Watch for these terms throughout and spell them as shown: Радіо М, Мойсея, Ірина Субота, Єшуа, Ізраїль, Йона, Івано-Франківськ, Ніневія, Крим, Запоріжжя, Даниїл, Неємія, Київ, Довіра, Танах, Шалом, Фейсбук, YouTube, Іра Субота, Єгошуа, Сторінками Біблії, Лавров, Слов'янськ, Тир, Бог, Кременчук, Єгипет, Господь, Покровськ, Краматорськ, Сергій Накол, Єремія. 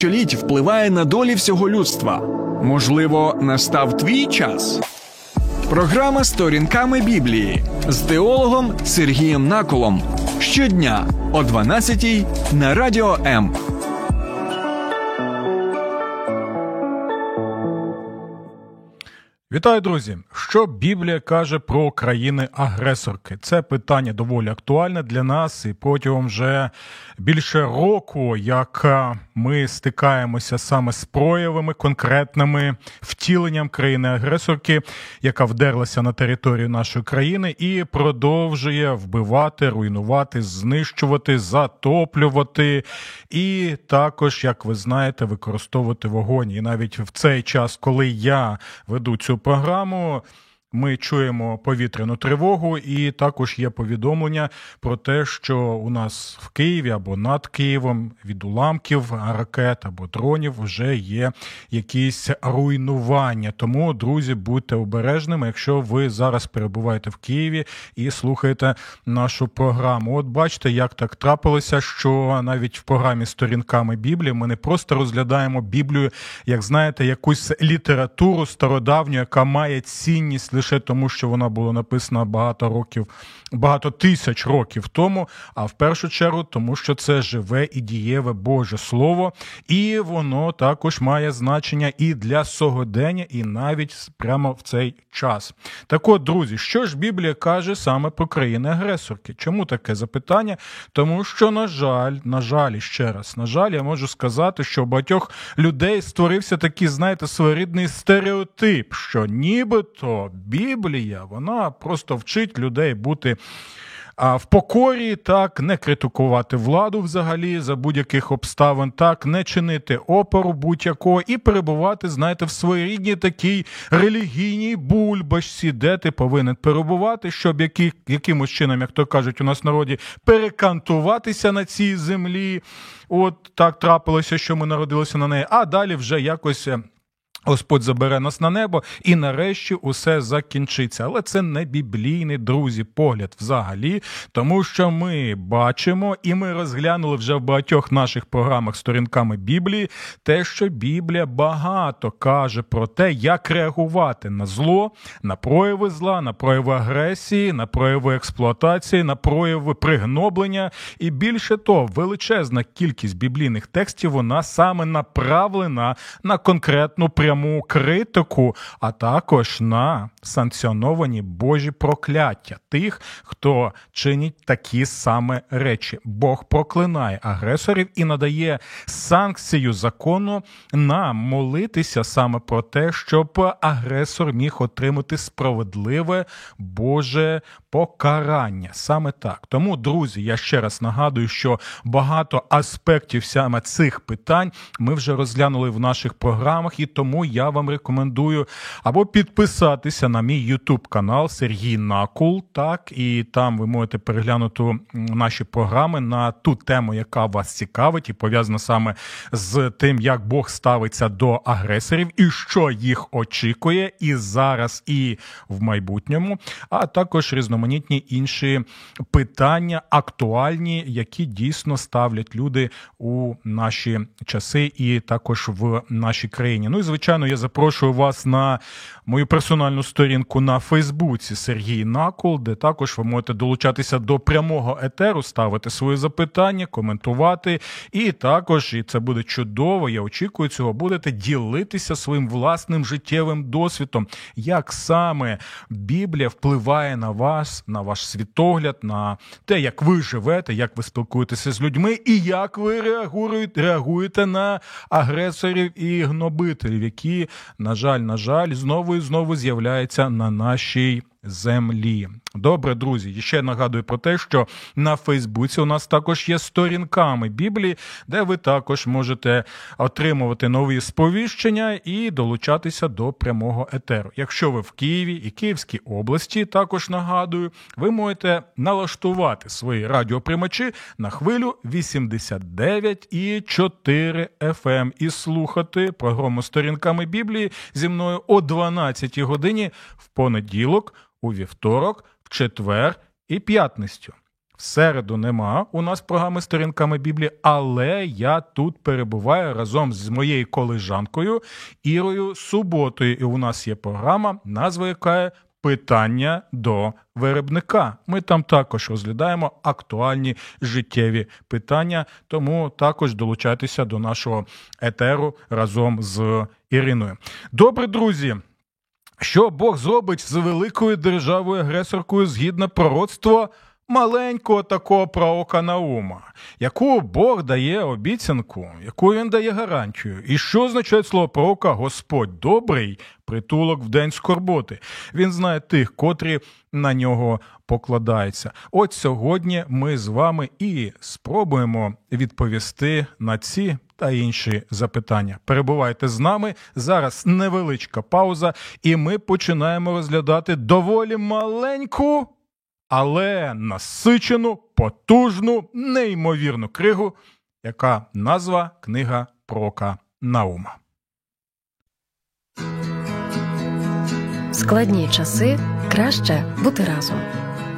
Століть впливає на долі всього людства. Можливо, настав твій час? Програма «Сторінками Біблії» з теологом Сергієм Наколом. Щодня о 12-й на Радіо М. Вітаю, друзі! Що Біблія каже про країни-агресорки? Це питання доволі актуальне для нас, і протягом вже більше року, як ми стикаємося саме з проявами конкретними втіленням країни-агресорки, яка вдерлася на територію нашої країни і продовжує вбивати, руйнувати, знищувати, затоплювати і також, як ви знаєте, використовувати вогонь. І навіть в цей час, коли я веду цю програму, ми чуємо повітряну тривогу, і також є повідомлення про те, що у нас в Києві або над Києвом від уламків, ракет або дронів вже є якісь руйнування. Тому, друзі, будьте обережними, якщо ви зараз перебуваєте в Києві і слухаєте нашу програму. От бачите, як так трапилося, що навіть в програмі «Сторінками Біблії» ми не просто розглядаємо Біблію, як знаєте, якусь літературу стародавню, яка має цінність лише тому, що вона була написана багато тисяч років тому, а в першу чергу тому, що це живе і дієве Боже Слово, і воно також має значення і для сьогодення, і навіть прямо в цей час. Так от, друзі, що ж Біблія каже саме про країни-агресорки? Чому таке запитання? Тому що, на жаль, я можу сказати, що у багатьох людей створився такий, знаєте, своєрідний стереотип, що нібито Біблія, вона просто вчить людей бути в покорі, так, не критикувати владу взагалі за будь-яких обставин, так, не чинити опору будь-якого і перебувати, знаєте, в своєрідній такій релігійній бульбашці, де ти повинен перебувати, щоб якимось чином, як то кажуть у нас в народі, перекантуватися на цій землі. От так трапилося, що ми народилися на неї, а далі вже якось Господь забере нас на небо, і нарешті усе закінчиться. Але це не біблійний, друзі, погляд взагалі, тому що ми бачимо, і ми розглянули вже в багатьох наших програмах «Сторінками Біблії», те, що Біблія багато каже про те, як реагувати на зло, на прояви зла, на прояви агресії, на прояви експлуатації, на прояви пригноблення. І більше того, величезна кількість біблійних текстів, вона саме направлена на конкретну пряму критику, а також на санкціоновані Божі прокляття тих, хто чинить такі саме речі. Бог проклинає агресорів і надає санкцію закону нам молитися саме про те, щоб агресор міг отримати справедливе Боже покарання. Саме так. Тому, друзі, я ще раз нагадую, що багато аспектів саме цих питань ми вже розглянули в наших програмах, і тому я вам рекомендую або підписатися на мій YouTube канал Сергій Накол, так, і там ви можете переглянути наші програми на ту тему, яка вас цікавить і пов'язана саме з тим, як Бог ставиться до агресорів і що їх очікує і зараз, і в майбутньому, а також різноманітні інші питання актуальні, які дійсно ставлять люди у наші часи і також в нашій країні. Ну і, звичайно, я запрошую вас на мою персональну сторінку на Фейсбуці Сергій Накол, де також ви можете долучатися до прямого етеру, ставити свої запитання, коментувати. І також, і це буде чудово, я очікую цього, будете ділитися своїм власним життєвим досвідом, як саме Біблія впливає на вас, на ваш світогляд, на те, як ви живете, як ви спілкуєтеся з людьми і як ви реагуєте на агресорів і гнобителів, які, на жаль, знову з'являються на нашій землі. Добре, друзі, ще нагадую про те, що на Фейсбуці у нас також є «Сторінками Біблії», де ви також можете отримувати нові сповіщення і долучатися до прямого етеру. Якщо ви в Києві і Київській області, також нагадую, ви можете налаштувати свої радіоприймачі на хвилю 89,4 FM і слухати програму «Сторінками Біблії» зі мною о 12 годині в понеділок, у вівторок, в четвер і п'ятницю. В середу нема у нас програми «Сторінками Біблії», але я тут перебуваю разом з моєю колежанкою Ірою Суботою. І у нас є програма, назва якої «Питання до виробника». Ми там також розглядаємо актуальні життєві питання, тому також долучайтеся до нашого етеру разом з Іриною. Добре, друзі! Що Бог зробить з великою державою-агресоркою згідно пророцтва маленького такого пророка Наума, яку Бог дає обіцянку, яку він дає гарантію. І що означає слово пророка «Господь добрий, притулок в день скорботи». Він знає тих, котрі на нього покладаються. От сьогодні ми з вами і спробуємо відповісти на ці та інші запитання. Перебувайте з нами. Зараз невеличка пауза, і ми починаємо розглядати доволі маленьку, але насичену, потужну, неймовірну книгу, яка назва книга пророка Наума. В складні часи краще бути разом.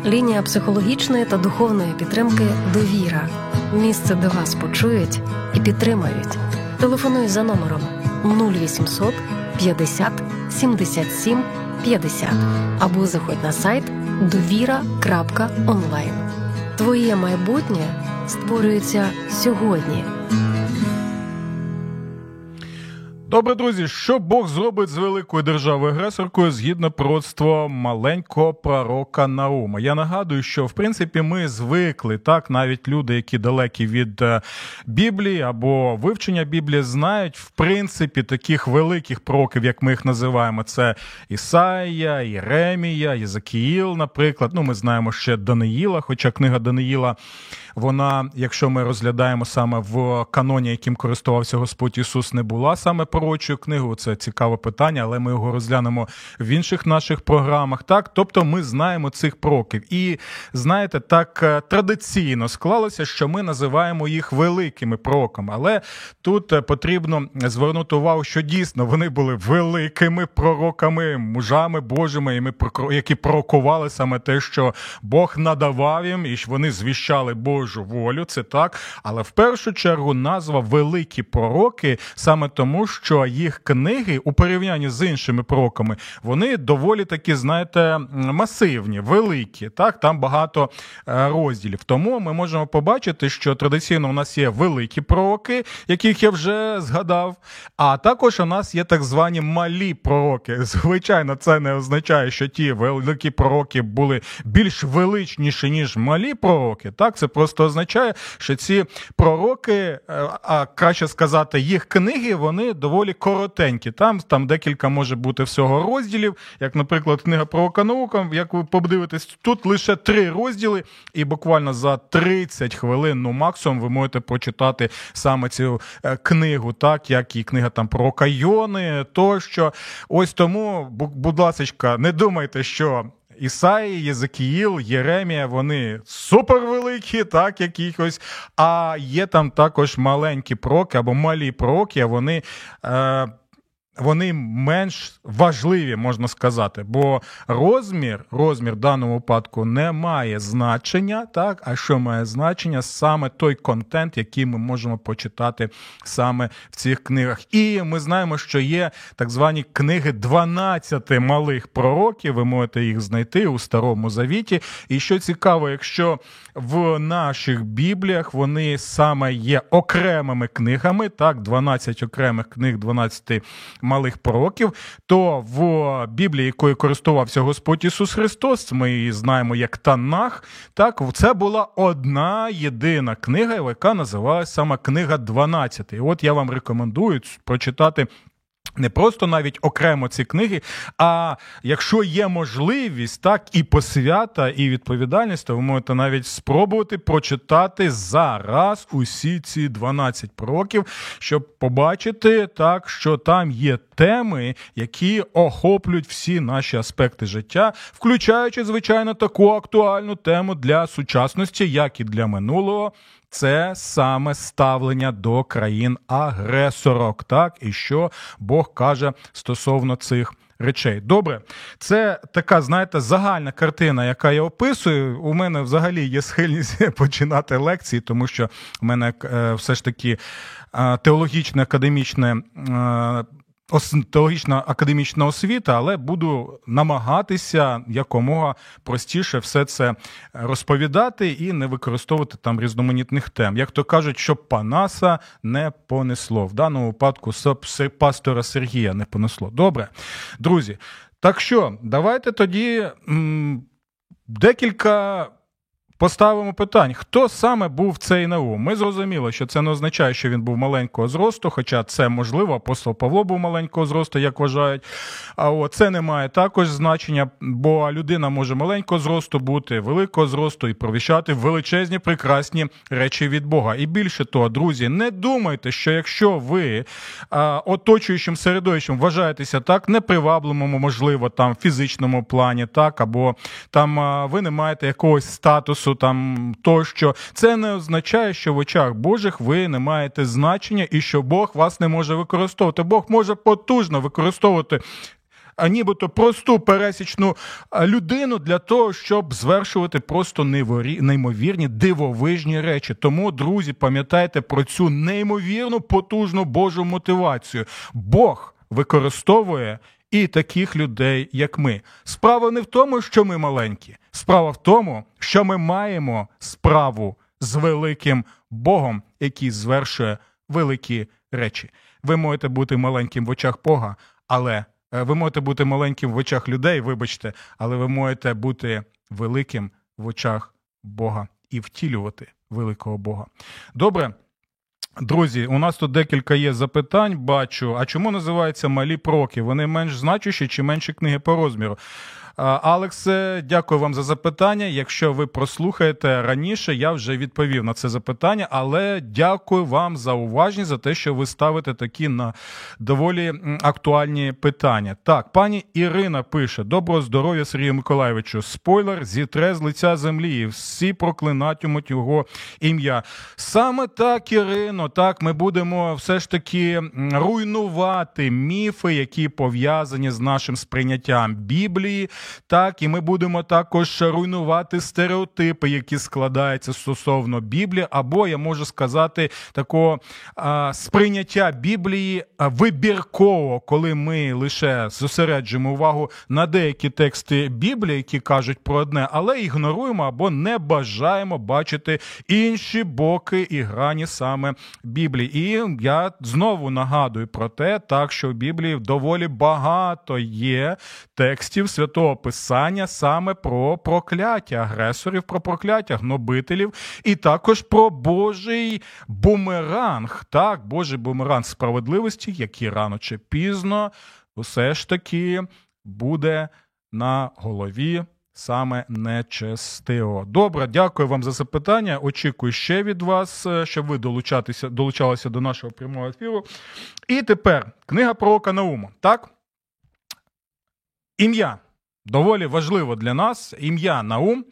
Лінія психологічної та духовної підтримки «Довіра». Місце, де вас почують і підтримають. Телефонуй за номером 0800 50 77 50 або заходь на сайт довіра.онлайн. Твоє майбутнє створюється сьогодні. Добре, друзі, що Бог зробить з великою державою-агресоркою згідно пророцтва маленького пророка Наума? Я нагадую, що, в принципі, ми звикли, так, навіть люди, які далекі від Біблії або вивчення Біблії, знають, в принципі, таких великих пророків, як ми їх називаємо. Це Ісаія, Єремія, Єзекіїл, наприклад. Ну, ми знаємо ще Даниїла, хоча книга Даниїла, вона, якщо ми розглядаємо саме в каноні, яким користувався Господь Ісус, не була саме пророчою книгою. Це цікаве питання, але ми його розглянемо в інших наших програмах. Так, тобто ми знаємо цих пророків. І, знаєте, так традиційно склалося, що ми називаємо їх великими пророками. Але тут потрібно звернути увагу, що дійсно вони були великими пророками, мужами Божими, які пророкували саме те, що Бог надавав їм, і вони звіщали Божу волю, це так. Але в першу чергу назва «Великі пророки» саме тому, що їх книги, у порівнянні з іншими пророками, вони доволі такі, знаєте, масивні, великі, так, там багато розділів. Тому ми можемо побачити, що традиційно у нас є великі пророки, яких я вже згадав, а також у нас є так звані малі пророки. Звичайно, це не означає, що ті великі пророки були більш величніші, ніж малі пророки, так, це просто означає, що ці пророки, а краще сказати, їх книги, вони доволі коротенькі. Там декілька може бути всього розділів, як, наприклад, книга пророка Наума, як ви подивитесь, тут лише 3 розділи, і буквально за 30 хвилин, ну максимум, ви можете прочитати саме цю книгу, так, як і книга там пророка Йони, тощо. Ось тому, будь ласочка, не думайте, що Ісаї, Єзекіїл, Єремія, вони супервеликі, так, якихось, а є там також маленькі пророки або малі пророки, вони менш важливі, можна сказати, бо розмір в даному випадку не має значення, так, а що має значення? Саме той контент, який ми можемо почитати саме в цих книгах. І ми знаємо, що є так звані книги 12 малих пророків, ви можете їх знайти у Старому Завіті. І що цікаво, якщо в наших Бібліях вони саме є окремими книгами, так, 12 окремих книг, 12 малих пророків, то в Біблії, якою користувався Господь Ісус Христос, ми її знаємо як Танах, так, це була одна єдина книга, яка називалася саме книга 12. І от я вам рекомендую прочитати не просто навіть окремо ці книги, а якщо є можливість, так, і посвята, і відповідальність, то ви можете навіть спробувати прочитати зараз усі ці 12 пророків, щоб побачити, так, що там є теми, які охоплюють всі наші аспекти життя, включаючи, звичайно, таку актуальну тему для сучасності, як і для минулого, Це саме ставлення до країн-агресорок, так? І що Бог каже стосовно цих речей. Добре, це така, знаєте, загальна картина, яка я описую. У мене взагалі є схильність починати лекції, тому що в мене все ж таки теологічна академічна освіта, але буду намагатися якомога простіше все це розповідати і не використовувати там різноманітних тем. Як то кажуть, щоб панаса не понесло. В даному випадку пастора Сергія не понесло. Добре, друзі, так що, давайте тоді декілька... поставимо питання, хто саме був цей Наум? Ми зрозуміли, що це не означає, що він був маленького зросту, хоча це можливо, апостол Павло був маленького зросту, як вважають. А це не має також значення, бо людина може маленького зросту бути, великого зросту і провіщати величезні, прекрасні речі від Бога. І більше того, друзі, не думайте, що якщо ви оточуючим середовищем вважаєтеся так непривабливому, можливо, там фізичному плані, так, або там ви не маєте якогось статусу, там тощо. Це не означає, що в очах Божих ви не маєте значення і що Бог вас не може використовувати. Бог може потужно використовувати нібито просту пересічну людину для того, щоб звершувати просто неймовірні, дивовижні речі. Тому, друзі, пам'ятайте про цю неймовірну, потужну Божу мотивацію. Бог використовує і таких людей, як ми. Справа не в тому, що ми маленькі. Справа в тому, що ми маємо справу з великим Богом, який звершує великі речі. Ви можете бути маленьким в очах Бога, але ви можете бути маленьким в очах людей, вибачте, але ви можете бути великим в очах Бога і втілювати великого Бога. Добре. Друзі, у нас тут декілька є запитань, бачу. А чому називаються «Малі пророки»? Вони менш значущі чи менші книги по розміру? Алекс, дякую вам за запитання. Якщо ви прослухаєте раніше, я вже відповів на це запитання, але дякую вам за уважність, за те, що ви ставите такі на доволі актуальні питання. Так, пані Ірина пише: «Доброго здоров'я Сергію Миколайовичу. Спойлер, зітре з лиця землі, і всі проклинатимуть його ім'я». Саме так, Ірино, так, ми будемо все ж таки руйнувати міфи, які пов'язані з нашим сприйняттям Біблії. Так, і ми будемо також руйнувати стереотипи, які складаються стосовно Біблії, або, я можу сказати, такого сприйняття Біблії вибірково, коли ми лише зосереджуємо увагу на деякі тексти Біблії, які кажуть про одне, але ігноруємо або не бажаємо бачити інші боки і грані саме Біблії. І я знову нагадую про те, так, що в Біблії доволі багато є текстів Святого Писання саме про прокляття агресорів, про прокляття гнобителів і також про Божий бумеранг, так, Божий бумеранг справедливості, який рано чи пізно все ж таки буде на голові саме нечестиво. Добре, дякую вам за запитання. Очікую ще від вас, щоб ви долучалися до нашого прямого ефіру. І тепер книга пророка Наума, так? Ім'я. Доволі важливо для нас ім'я Наум,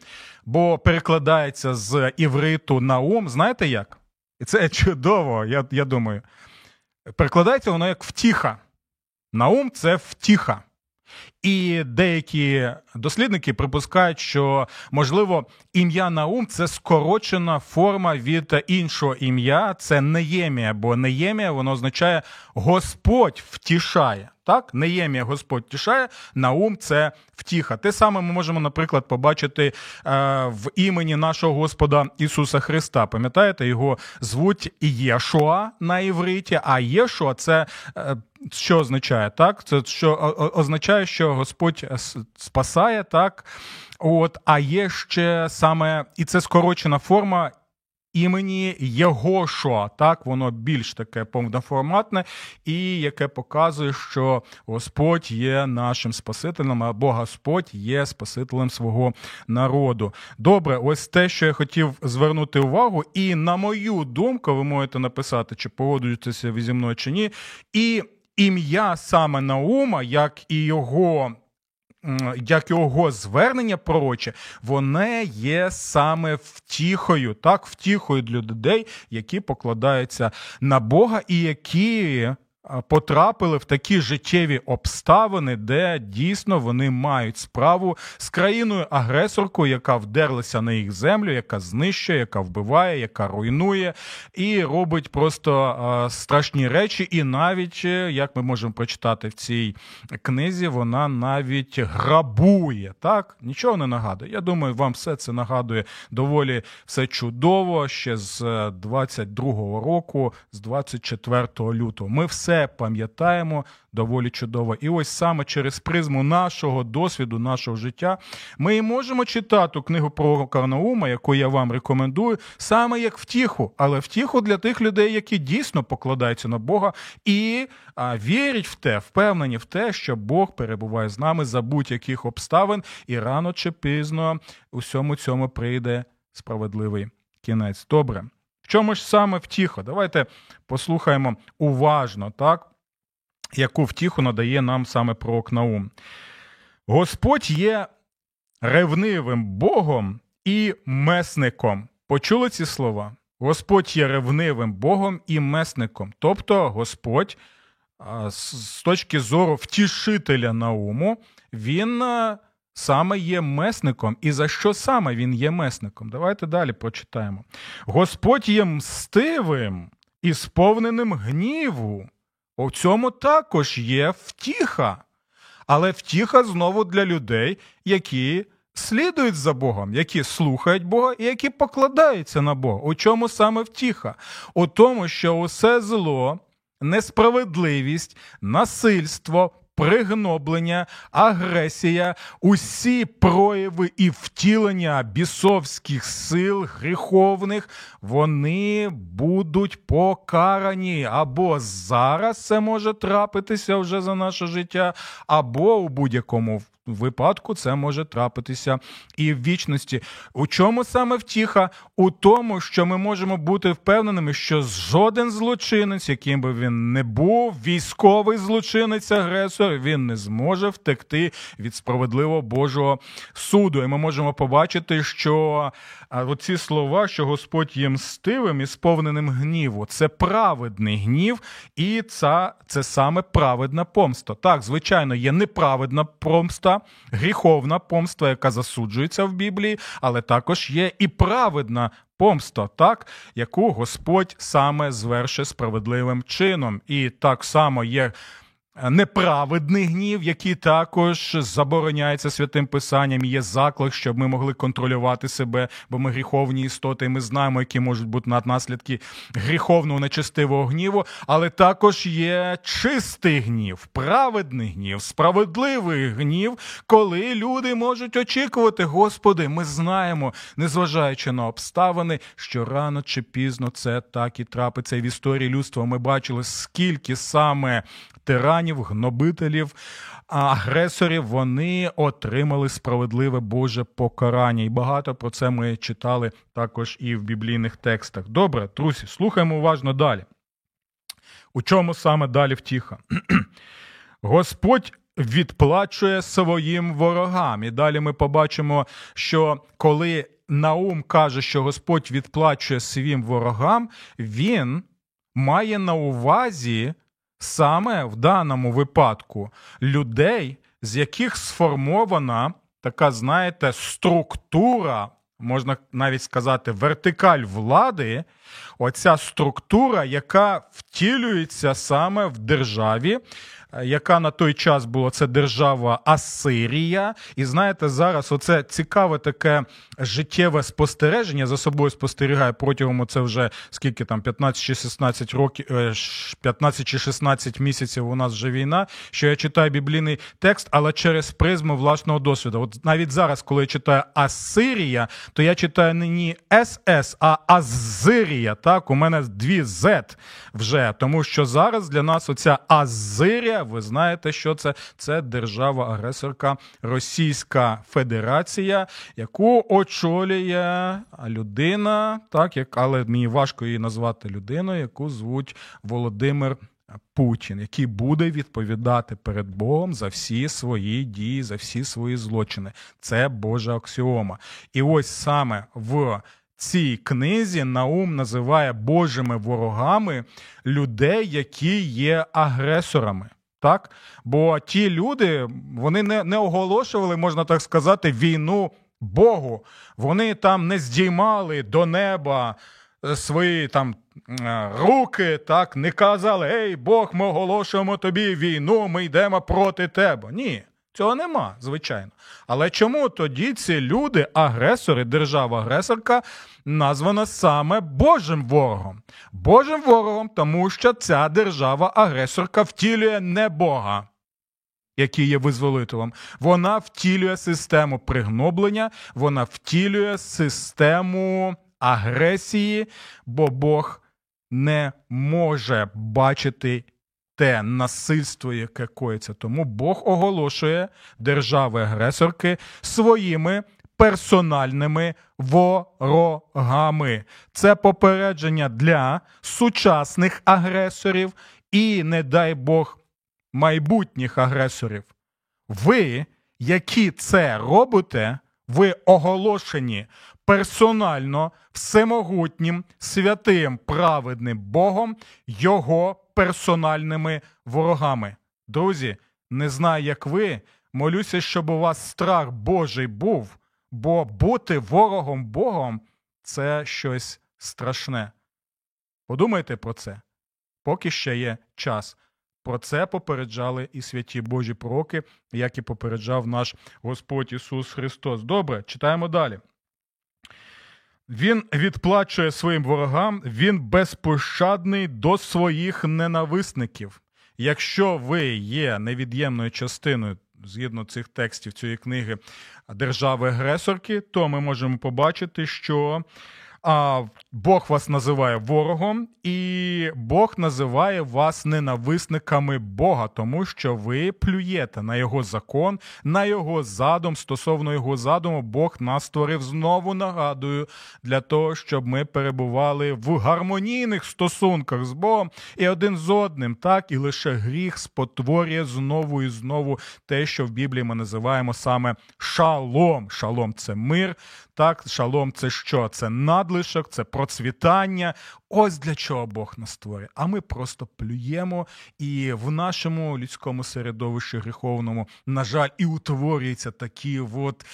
бо перекладається з івриту Наум, знаєте як? І це чудово, я думаю. Перекладається воно як втіха. Наум – це втіха. І деякі дослідники припускають, що, можливо, ім'я Наум – це скорочена форма від іншого ім'я, це Неємія, бо Неємія, воно означає «Господь втішає». Так, Неємія, Господь тішає, Наум – це втіха. Те саме ми можемо, наприклад, побачити в імені нашого Господа Ісуса Христа. Пам'ятаєте, його звуть Єшуа на івриті, а Єшуа – це що означає? Так, це що означає, що Господь спасає, так? От, а є ще саме, і це скорочена форма імені Єгошуа, так, воно більш таке повноформатне, і яке показує, що Господь є нашим спасителем, або Господь є спасителем свого народу. Добре, ось те, що я хотів звернути увагу, і на мою думку, ви можете написати, чи погоджуєтеся ви зі мною, чи ні, і ім'я саме Наума, як і його як його звернення пророче, воно є саме втіхою, так, втіхою для людей, які покладаються на Бога і які потрапили в такі життєві обставини, де дійсно вони мають справу з країною-агресоркою, яка вдерлася на їх землю, яка знищує, яка вбиває, яка руйнує і робить просто страшні речі. І навіть, як ми можемо прочитати в цій книзі, вона навіть грабує. Так? Нічого не нагадує. Я думаю, вам все це нагадує доволі все чудово ще з 22-го року, з 24 лютого. Ми все пам'ятаємо доволі чудово. І ось саме через призму нашого досвіду, нашого життя, ми і можемо читати книгу пророка Наума, яку я вам рекомендую, саме як втіху, але втіху для тих людей, які дійсно покладаються на Бога і вірять в те, впевнені в те, що Бог перебуває з нами за будь-яких обставин, і рано чи пізно усьому цьому прийде справедливий кінець. Добре. В чому ж саме втіха? Давайте послухаємо уважно, так, яку втіху надає нам саме пророк Наум. Господь є ревнивим Богом і месником. Почули ці слова? Господь є ревнивим Богом і месником. Тобто Господь, з точки зору втішителя Науму, він саме є месником. І за що саме він є месником? Давайте далі прочитаємо. Господь є мстивим і сповненим гніву. У цьому також є втіха. Але втіха знову для людей, які слідують за Богом, які слухають Бога і які покладаються на Бога. У чому саме втіха? У тому, що усе зло, несправедливість, насильство, пригноблення, агресія, усі прояви і втілення бісовських сил, гріховних, вони будуть покарані. Або зараз це може трапитися вже за наше життя, або у будь-якому випадку це може трапитися і в вічності. У чому саме втіха? У тому, що ми можемо бути впевненими, що жоден злочинець, яким би він не був, військовий злочинець, агресор, він не зможе втекти від справедливого Божого суду. І ми можемо побачити, що оці слова, що Господь є мстивим і сповненим гніву, це праведний гнів, і це саме праведна помста. Так, звичайно, є неправедна помста, гріховна помста, яка засуджується в Біблії, але також є і праведна помста, так, яку Господь саме звершує справедливим чином. І так само є неправедний гнів, який також забороняється Святим Писанням, є заклик, щоб ми могли контролювати себе, бо ми гріховні істоти, і ми знаємо, які можуть бути наслідки гріховного, нечистивого гніву, але також є чистий гнів, праведний гнів, справедливий гнів, коли люди можуть очікувати: Господи, ми знаємо, незважаючи на обставини, що рано чи пізно це так і трапиться. І в історії людства ми бачили, скільки саме тиранів, гнобителів, агресорів, вони отримали справедливе Боже покарання. І багато про це ми читали також і в біблійних текстах. Добре, друзі, слухаємо уважно далі. У чому саме далі втіха? Господь відплачує своїм ворогам. І далі ми побачимо, що коли Наум каже, що Господь відплачує своїм ворогам, він має на увазі саме в даному випадку людей, з яких сформована така, знаєте, структура, можна навіть сказати, вертикаль влади, оця структура, яка втілюється саме в державі, яка на той час була, це держава Асирія. І знаєте, зараз оце цікаве таке життєве спостереження, за собою спостерігає протягом, це вже скільки там, 15 чи 16 місяців у нас вже війна, що я читаю біблійний текст, але через призму власного досвіду. От навіть зараз, коли я читаю Асирія, то я читаю не СС, а Азирія, так? У мене дві З вже, тому що зараз для нас оця Азирія, ви знаєте, що це? Це держава-агресорка Російська Федерація, яку очолює людина, так, але мені важко її назвати людиною, яку звуть Володимир Путін, який буде відповідати перед Богом за всі свої дії, за всі свої злочини. Це Божа аксіома. І ось саме в цій книзі Наум називає Божими ворогами людей, які є агресорами. Так? Бо ті люди, вони не оголошували, можна так сказати, війну Богу. Вони там не здіймали до неба свої там руки, так, не казали: «Ей, Бог, ми оголошуємо тобі війну, ми йдемо проти тебе». Ні, цього нема, звичайно. Але чому тоді ці люди, агресори, держава-агресорка, названа саме Божим ворогом? Божим ворогом, тому що ця держава-агресорка втілює не Бога, який є визволителем. Вона втілює систему пригноблення, вона втілює систему агресії, бо Бог не може бачити те насильство, яке коїться. Тому Бог оголошує держави-агресорки своїми персональними ворогами. Це попередження для сучасних агресорів і, не дай Бог, майбутніх агресорів. Ви, які це робите, ви оголошені персонально всемогутнім, святим, праведним Богом, його персональними ворогами. Друзі, не знаю, як ви, молюся, щоб у вас страх Божий був, бо бути ворогом Богом – це щось страшне. Подумайте про це, поки ще є час. Про це попереджали і святі Божі пророки, як і попереджав наш Господь Ісус Христос. Добре, читаємо далі. Він відплачує своїм ворогам, він безпощадний до своїх ненависників. Якщо ви є невід'ємною частиною, згідно цих текстів цієї книги, держави-агресорки, то ми можемо побачити, що Бог вас називає ворогом, і Бог називає вас ненависниками Бога, тому що ви плюєте на його закон, на його задум. Стосовно його задуму Бог нас створив, знову нагадую, для того, щоб ми перебували в гармонійних стосунках з Богом і один з одним, так, і лише гріх спотворює знову і знову те, що в Біблії ми називаємо саме шалом. Шалом – це мир, так, шалом – це що? Це надлишок, це процвітання. Ось для чого Бог нас створює. А ми просто плюємо, і в нашому людському середовищі гріховному, на жаль, і утворюються такі от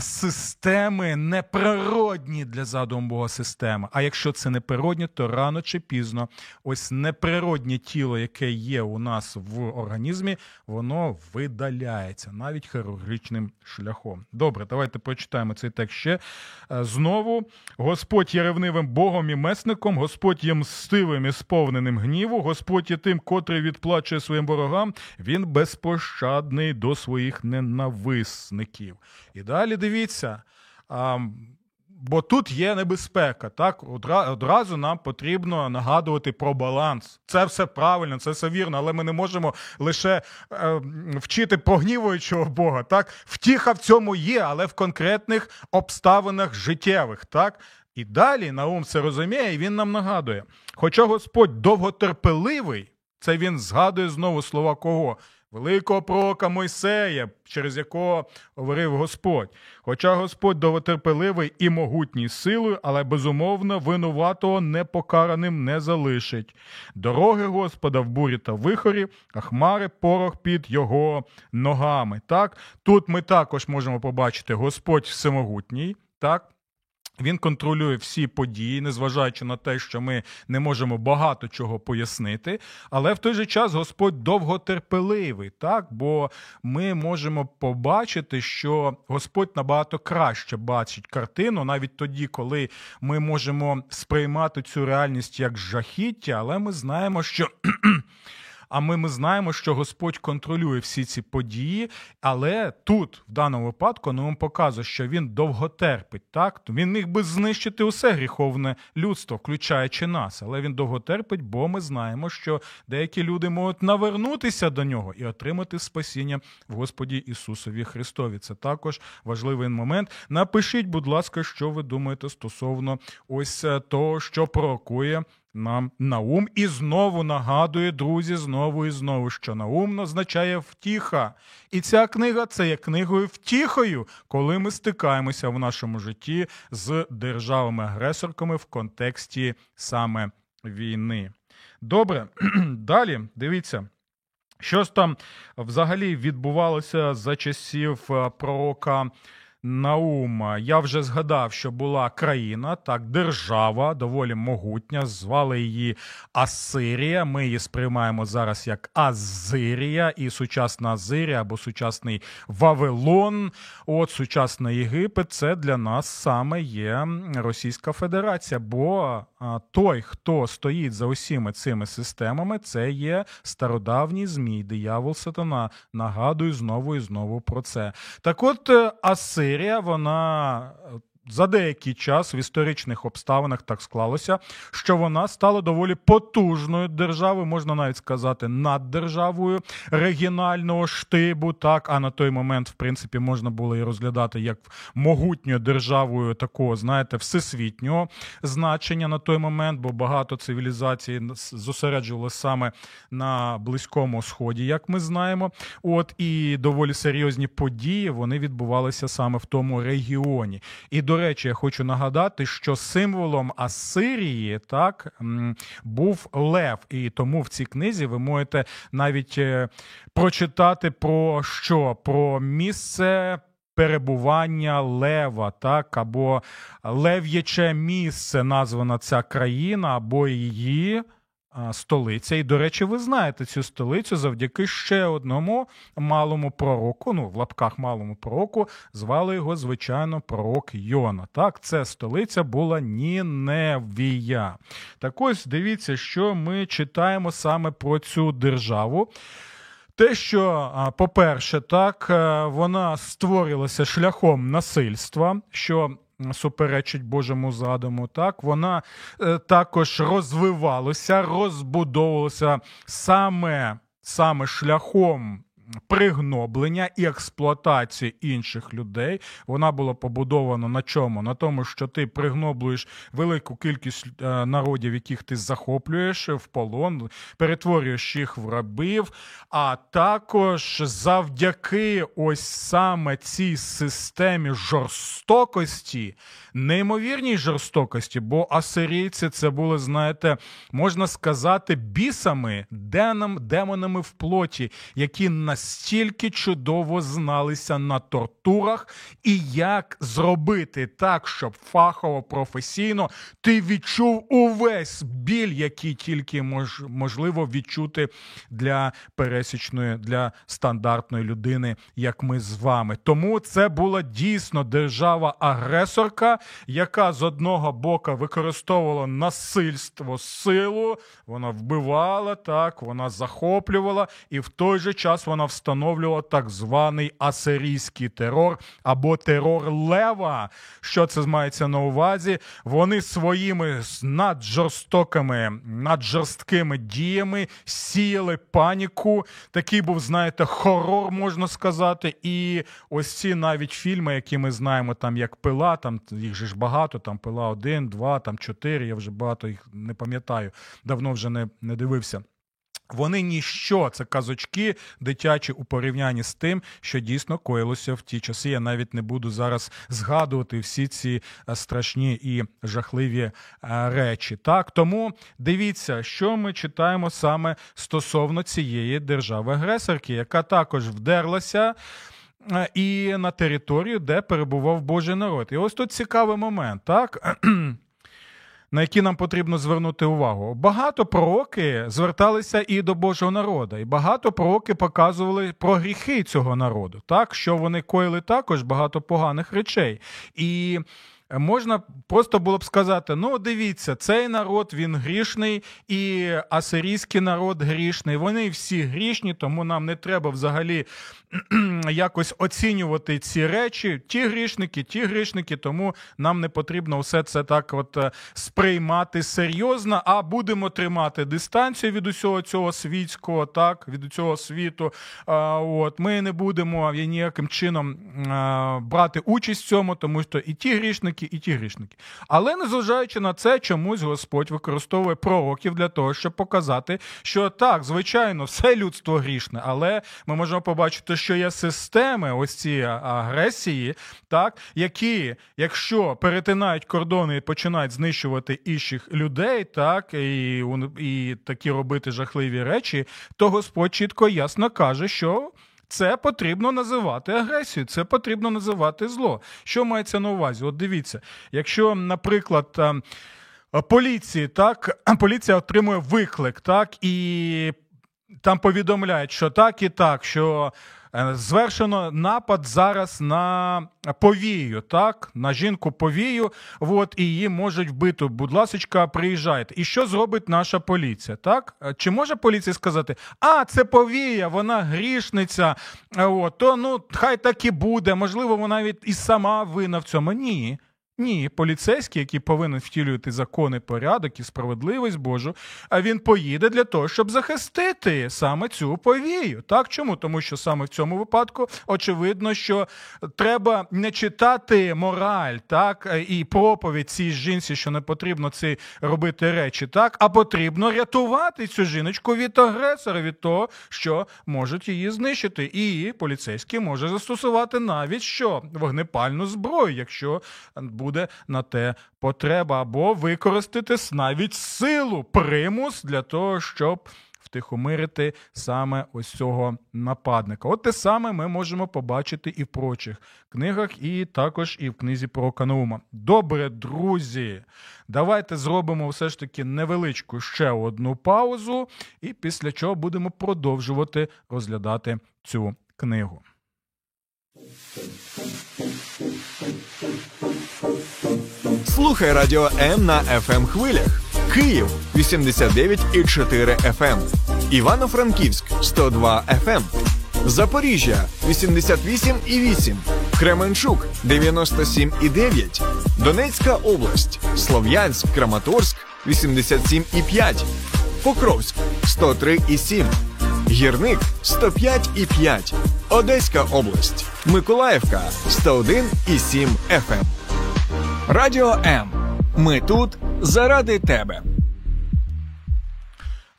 системи, неприродні для задуму Бога системи. А якщо це неприродні, то рано чи пізно ось неприроднє тіло, яке є у нас в організмі, воно видаляється навіть хірургічним шляхом. Добре, давайте прочитаємо цей текст ще знову. Господь є ревнивим Богом і месником, Господь є мстивим і сповненим гніву, Господь є тим, котрий відплачує своїм ворогам, він безпощадний до своїх ненависників. І далі. Дивіться, бо тут є небезпека, так? Одразу нам потрібно нагадувати про баланс. Це все правильно, це все вірно, але ми не можемо лише вчити про гнівуючого Бога, так? Втіха в цьому є, але в конкретних обставинах життєвих, так? І далі Наум це розуміє, і він нам нагадує. Хоча Господь довготерпеливий, це він згадує знову слова кого? Великого пророка Мойсея, через якого говорив Господь. Хоча Господь довготерпеливий і могутній силою, але безумовно винуватого непокараним не залишить. Дороги Господа в бурі та вихорі, а хмари порох під його ногами. Так? Тут ми також можемо побачити Господь всемогутній, так? Він контролює всі події, незважаючи на те, що ми не можемо багато чого пояснити, але в той же час Господь довготерпеливий, так? Бо ми можемо побачити, що Господь набагато краще бачить картину, навіть тоді, коли ми можемо сприймати цю реальність як жахіття, але ми знаємо, що... ми знаємо, що Господь контролює всі ці події, але тут, в даному випадку, нам показує, що він довготерпить, так? Він міг би знищити усе гріховне людство, включаючи нас, але він довготерпить, бо ми знаємо, що деякі люди можуть навернутися до нього і отримати спасіння в Господі Ісусові Христові. Це також важливий момент. Напишіть, будь ласка, що ви думаєте стосовно ось того, що пророкує нам Наум. І знову нагадує, друзі, знову і знову, що Наум означає втіха. І ця книга – це є книгою-втіхою, коли ми стикаємося в нашому житті з державами-агресорками в контексті саме війни. Добре, далі, дивіться. Що ж там взагалі відбувалося за часів пророка Наума? Я вже згадав, що була країна, так, держава, доволі могутня, звали її Асирія, ми її сприймаємо зараз як Асирія, і сучасна Асирія або сучасний Вавилон, от сучасний Єгипет, це для нас саме є Російська Федерація, бо той, хто стоїть за усіми цими системами, це є стародавній змій, диявол сатана. Нагадую знову і знову про це. Так от, Асирія, вона за деякий час в історичних обставинах так склалося, що вона стала доволі потужною державою, можна навіть сказати, наддержавою регіонального штибу, так, а на той момент, в принципі, можна було її розглядати як могутньою державою такого, знаєте, всесвітнього значення на той момент, бо багато цивілізацій зосереджувалося саме на Близькому Сході, як ми знаємо. От, і доволі серйозні події, вони відбувалися саме в тому регіоні. І, до речі, я хочу нагадати, що символом Асирії, так, був лев. І тому в цій книзі ви можете навіть прочитати про що? Про місце перебування лева, так, або лев'яче місце, названа ця країна, або її столиця. І, до речі, ви знаєте цю столицю завдяки ще одному малому пророку, ну, в лапках малому пророку, звали його, звичайно, пророк Йона. Так, це столиця була Ніневія. Так ось, дивіться, що ми читаємо саме про цю державу. Те, що, по-перше, так, вона створилася шляхом насильства, що суперечить Божому задуму, так, вона також розвивалася, розбудовувалася саме шляхом пригноблення і експлуатації інших людей. Вона була побудована на чому? На тому, що ти пригноблюєш велику кількість народів, яких ти захоплюєш в полон, перетворюєш їх в рабів, а також завдяки ось саме цій системі жорстокості, неймовірній жорстокості, бо асирійці це були, знаєте, можна сказати, бісами, демонами в плоті, які настільки чудово зналися на тортурах і як зробити так, щоб фахово, професійно ти відчув увесь біль, який тільки можливо відчути для пересічної, для стандартної людини, як ми з вами. Тому це була дійсно держава-агресорка, яка з одного боку використовувала насильство, силу, вона вбивала, так, вона захоплювала, і в той же час вона встановлювала так званий асирійський терор або терор лева. Що це мається на увазі? Вони своїми наджорсткими діями сіяли паніку. Такий був, знаєте, хорор, можна сказати. І ось ці навіть фільми, які ми знаємо, там як «Пила», там їх же ж багато, там «Пила 1, 2, там 4, я вже багато їх не пам'ятаю, давно вже не дивився. Вони ніщо, це казочки дитячі у порівнянні з тим, що дійсно коїлося в ті часи. Я навіть не буду зараз згадувати всі ці страшні і жахливі речі. Так, тому дивіться, що ми читаємо саме стосовно цієї держави-агресорки, яка також вдерлася і на територію, де перебував Божий народ. І ось тут цікавий момент, так? На які нам потрібно звернути увагу. Багато пророки зверталися і до Божого народу, і багато пророки показували про гріхи цього народу, так, що вони коїли також багато поганих речей. І можна просто було б сказати, ну, дивіться, цей народ, він грішний, і асирійський народ грішний, вони всі грішні, тому нам не треба взагалі якось оцінювати ці речі. Ті грішники, тому нам не потрібно все це так от сприймати серйозно, а будемо тримати дистанцію від усього цього світського, так, від усього світу. От, ми не будемо ніяким чином брати участь в цьому, тому що і ті грішники, праведники і ті грішники. Але, незважаючи на це, чомусь Господь використовує пророків для того, щоб показати, що так, звичайно, все людство грішне, але ми можемо побачити, що є системи ось цієї агресії, так, які, якщо перетинають кордони і починають знищувати інших людей, так, і такі робити жахливі речі, то Господь чітко і ясно каже, що це потрібно називати агресію, це потрібно називати зло. Що мається на увазі? От дивіться, якщо, наприклад, поліція отримує виклик, так, і там повідомляють, що так і так, що звершено напад зараз на повію, так, на жінку повію, от, і її можуть вбити. Будь ласочка, приїжджайте. І що зробить наша поліція, так? Чи може поліція сказати, а, це повія, вона грішниця, от, то, ну, хай так і буде, можливо, вона навіть і сама винна в цьому. Ні. Ні, поліцейський, який повинен втілювати закони, порядок і справедливість Божу, а він поїде для того, щоб захистити саме цю повію. Так, чому? Тому що саме в цьому випадку очевидно, що треба не читати мораль, так, і проповідь цій жінці, що не потрібно ці робити речі, так, а потрібно рятувати цю жіночку від агресора, від того, що можуть її знищити. І поліцейський може застосувати навіть що? Вогнепальну зброю, якщо буде на те потреба, або використати навіть силу, примус для того, щоб втихомирити саме ось цього нападника. От те саме ми можемо побачити і в прочих книгах, і також і в книзі пророка Наума. Добре, друзі, давайте зробимо все ж таки невеличку ще одну паузу, і після чого будемо продовжувати розглядати цю книгу. Слухай Радіо М на FM хвилях. Київ 89,4 FM, Івано-Франківськ 102 FM, Запоріжжя 88,8, Кременчук 97,9, Донецька область, Слов'янськ, Краматорськ 87,5, Покровськ 103,7, Гірник 105,5, Одеська область, Миколаївка 101,7 FM. Радіо М. Ми тут заради тебе.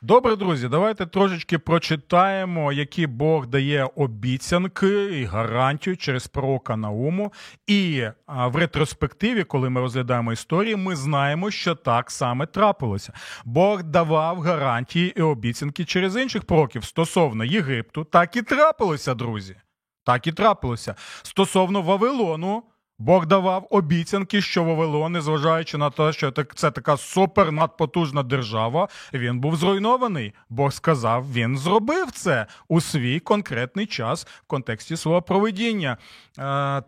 Добре, друзі, давайте трошечки прочитаємо, які Бог дає обіцянки і гарантію через пророка Науму. І в ретроспективі, коли ми розглядаємо історії, ми знаємо, що так саме трапилося. Бог давав гарантії і обіцянки через інших пророків стосовно Єгипту. Так і трапилося, друзі. Так і трапилося. Стосовно Вавилону, Бог давав обіцянки, що Вавилон, незважаючи на те, що це така супернадпотужна держава, він був зруйнований. Бог сказав, він зробив це у свій конкретний час в контексті свого провидіння.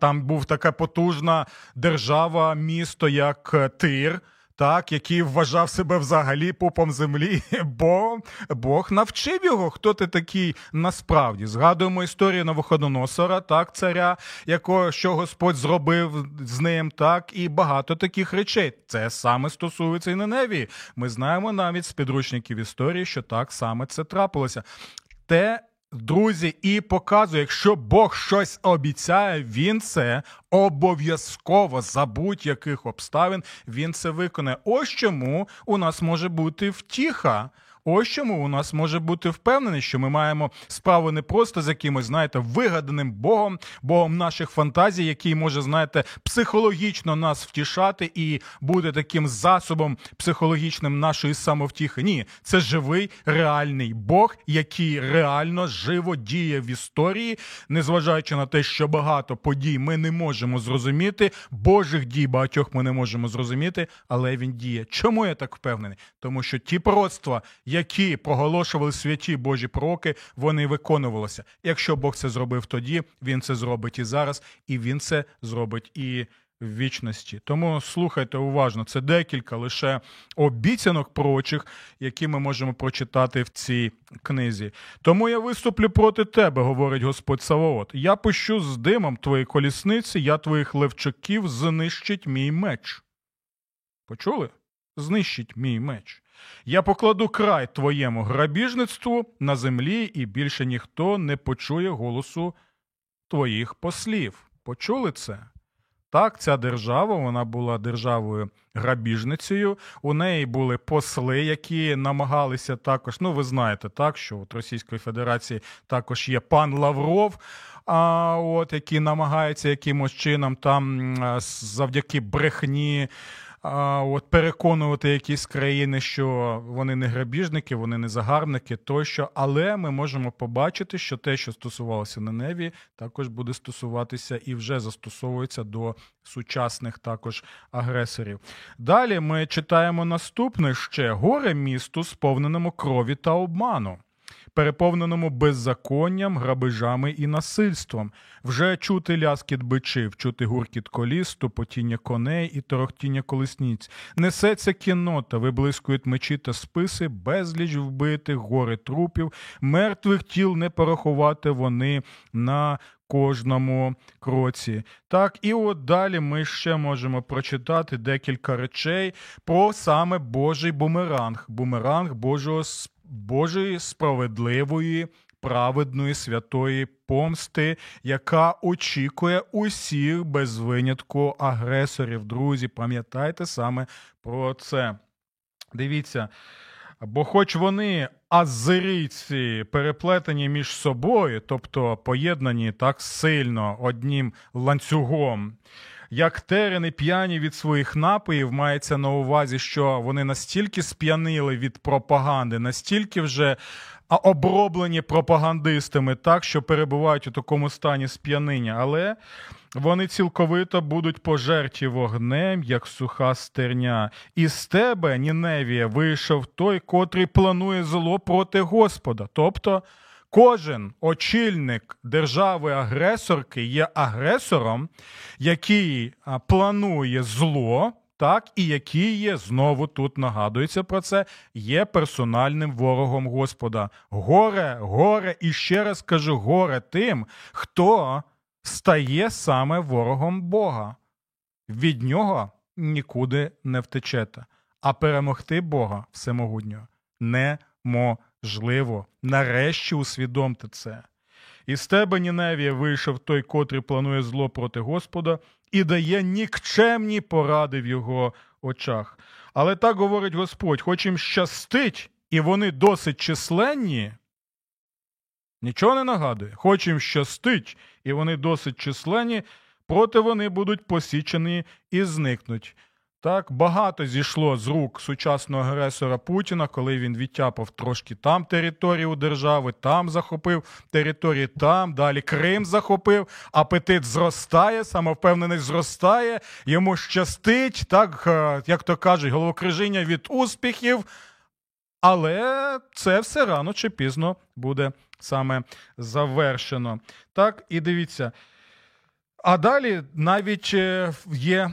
Там був така потужна держава, місто як Тир, так, який вважав себе взагалі пупом землі, бо Бог навчив його, хто ти такий насправді. Згадуємо історію Навуходоносора, так, царя, якого, що Господь зробив з ним, так, і багато таких речей. Це саме стосується і Ніневії. Ми знаємо навіть з підручників історії, що так саме це трапилося. Те, друзі, і показує, якщо Бог щось обіцяє, він це обов'язково за будь-яких обставин, він це виконає. Ось чому у нас може бути втіха. Ось чому у нас може бути впевнений, що ми маємо справу не просто з якимось, знаєте, вигаданим Богом, Богом наших фантазій, який може, знаєте, психологічно нас втішати і бути таким засобом психологічним нашої самовтіхи. Ні, це живий, реальний Бог, який реально живо діє в історії, незважаючи на те, що багато подій ми не можемо зрозуміти, Божих дій багатьох ми не можемо зрозуміти, але він діє. Чому я так впевнений? Тому що ті пророцтва, які проголошували святі Божі пророки, вони виконувалися. Якщо Бог це зробив тоді, він це зробить і зараз, і він це зробить і в вічності. Тому слухайте уважно, це декілька лише обіцянок пророчих, які ми можемо прочитати в цій книзі. Тому я виступлю проти тебе, говорить Господь Саваот. Я пущу з димом твої колісниці, я твоїх левчаків, знищить мій меч. Почули? Знищить мій меч. Я покладу край твоєму грабіжництву на землі, і більше ніхто не почує голосу твоїх послів. Почули це? Так, ця держава, вона була державою-грабіжницею, у неї були посли, які намагалися також, ну ви знаєте, так, що в Російської Федерації також є пан Лавров, який намагається якимось чином там завдяки брехні переконувати якісь країни, що вони не грабіжники, вони не загарбники тощо. Але ми можемо побачити, що те, що стосувалося Ніневії, також буде стосуватися і вже застосовується до сучасних також агресорів. Далі ми читаємо наступне ще. «Горе місту, сповненому крові та обману, переповненому беззаконням, грабежами і насильством. Вже чути ляскіт бичів, чути гуркіт коліс, ступотіння коней і торохтіння колісниць. Несеться кіннота, виблискують мечі та списи, безліч вбитих, гори трупів, мертвих тіл не порахувати вони на кожному кроці». Так, і от далі ми ще можемо прочитати декілька речей про саме Божий бумеранг. Бумеранг Божої справедливої, праведної, святої помсти, яка очікує усіх без винятку агресорів. Друзі, пам'ятайте саме про це. Дивіться, бо хоч вони, асирійці, переплетені між собою, тобто поєднані так сильно одним ланцюгом, як терени п'яні від своїх напоїв, мається на увазі, що вони настільки сп'янили від пропаганди, настільки вже оброблені пропагандистами, так, що перебувають у такому стані сп'яніння, але вони цілковито будуть пожерті вогнем, як суха стерня. І з тебе, Ніневія, вийшов той, котрий планує зло проти Господа. Тобто кожен очільник держави-агресорки є агресором, який планує зло, так, і який є, знову тут нагадується про це, є персональним ворогом Господа. Горе, горе, і ще раз кажу, горе тим, хто стає саме ворогом Бога. Від нього нікуди не втечете. А перемогти Бога всемогутнього неможливо. Нарешті усвідомте це. «Із тебе, Ніневія, вийшов той, котрий планує зло проти Господа і дає нікчемні поради в його очах. Але так говорить Господь, хоч їм щастить, і вони досить численні». Нічого не нагадує. «Хоч їм щастить, і вони досить численні, проте вони будуть посічені і зникнуть». Так, багато зійшло з рук сучасного агресора Путіна, коли він відтяпав трошки там території у держави, там захопив території, там, далі Крим захопив, апетит зростає, самовпевненість зростає, йому щастить, так, як то кажуть, головокружіння від успіхів, але це все рано чи пізно буде саме завершено. Так, і дивіться. А далі навіть є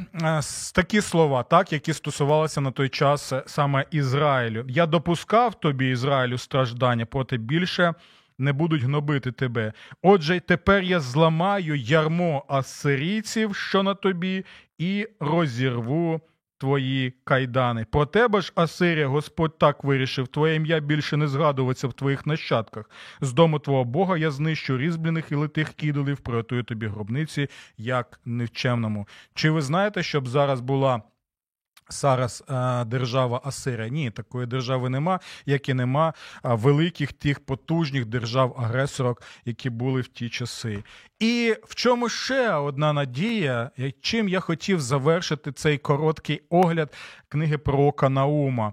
такі слова, так, які стосувалися на той час саме Ізраїлю. «Я допускав тобі, Ізраїлю, страждання, проте більше не будуть гнобити тебе. Отже, тепер я зламаю ярмо асирійців, що на тобі, і розірву твої кайдани. Про тебе ж, Асирія, Господь так вирішив, твоє ім'я більше не згадуватися в твоїх нащадках. З дому твого Бога я знищу різьблених і литих ідолів, приготую тобі гробниці, як невчемному». Чи ви знаєте, щоб зараз була держава Асирія? Ні, такої держави нема, як і нема великих тих потужних держав-агресорок, які були в ті часи. І в чому ще одна надія, чим я хотів завершити цей короткий огляд книги пророка Наума.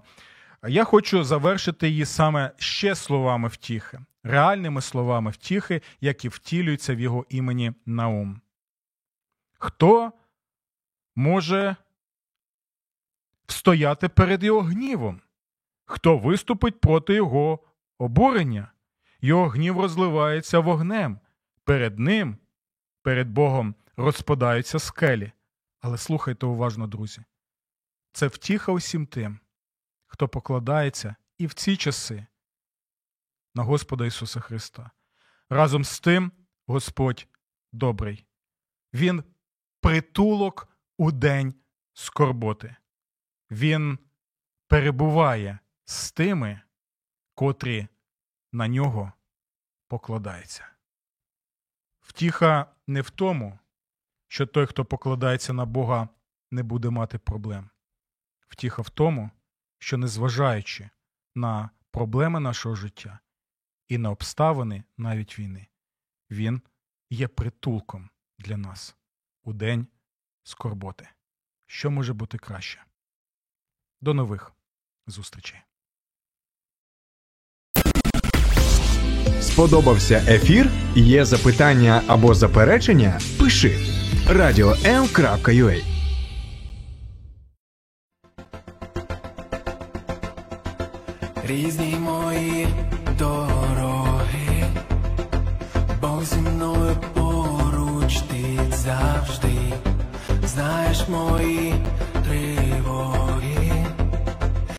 Я хочу завершити її саме ще словами втіхи, реальними словами втіхи, які втілюються в його імені Наум. Хто може встояти перед його гнівом? Хто виступить проти його обурення? Його гнів розливається вогнем. Перед ним, перед Богом, розпадаються скелі. Але слухайте уважно, друзі. Це втіха усім тим, хто покладається і в ці часи на Господа Ісуса Христа. Разом з тим Господь добрий. Він притулок у день скорботи. Він перебуває з тими, котрі на нього покладаються. Втіха не в тому, що той, хто покладається на Бога, не буде мати проблем. Втіха в тому, що незважаючи на проблеми нашого життя і на обставини навіть війни, Він є притулком для нас у день скорботи. Що може бути краще? До нових зустрічей. Сподобався ефір? Є запитання або заперечення? Пиши radio.m.ua Різні мої дороги, Бог зі мною поруч, ти завжди знаєш мої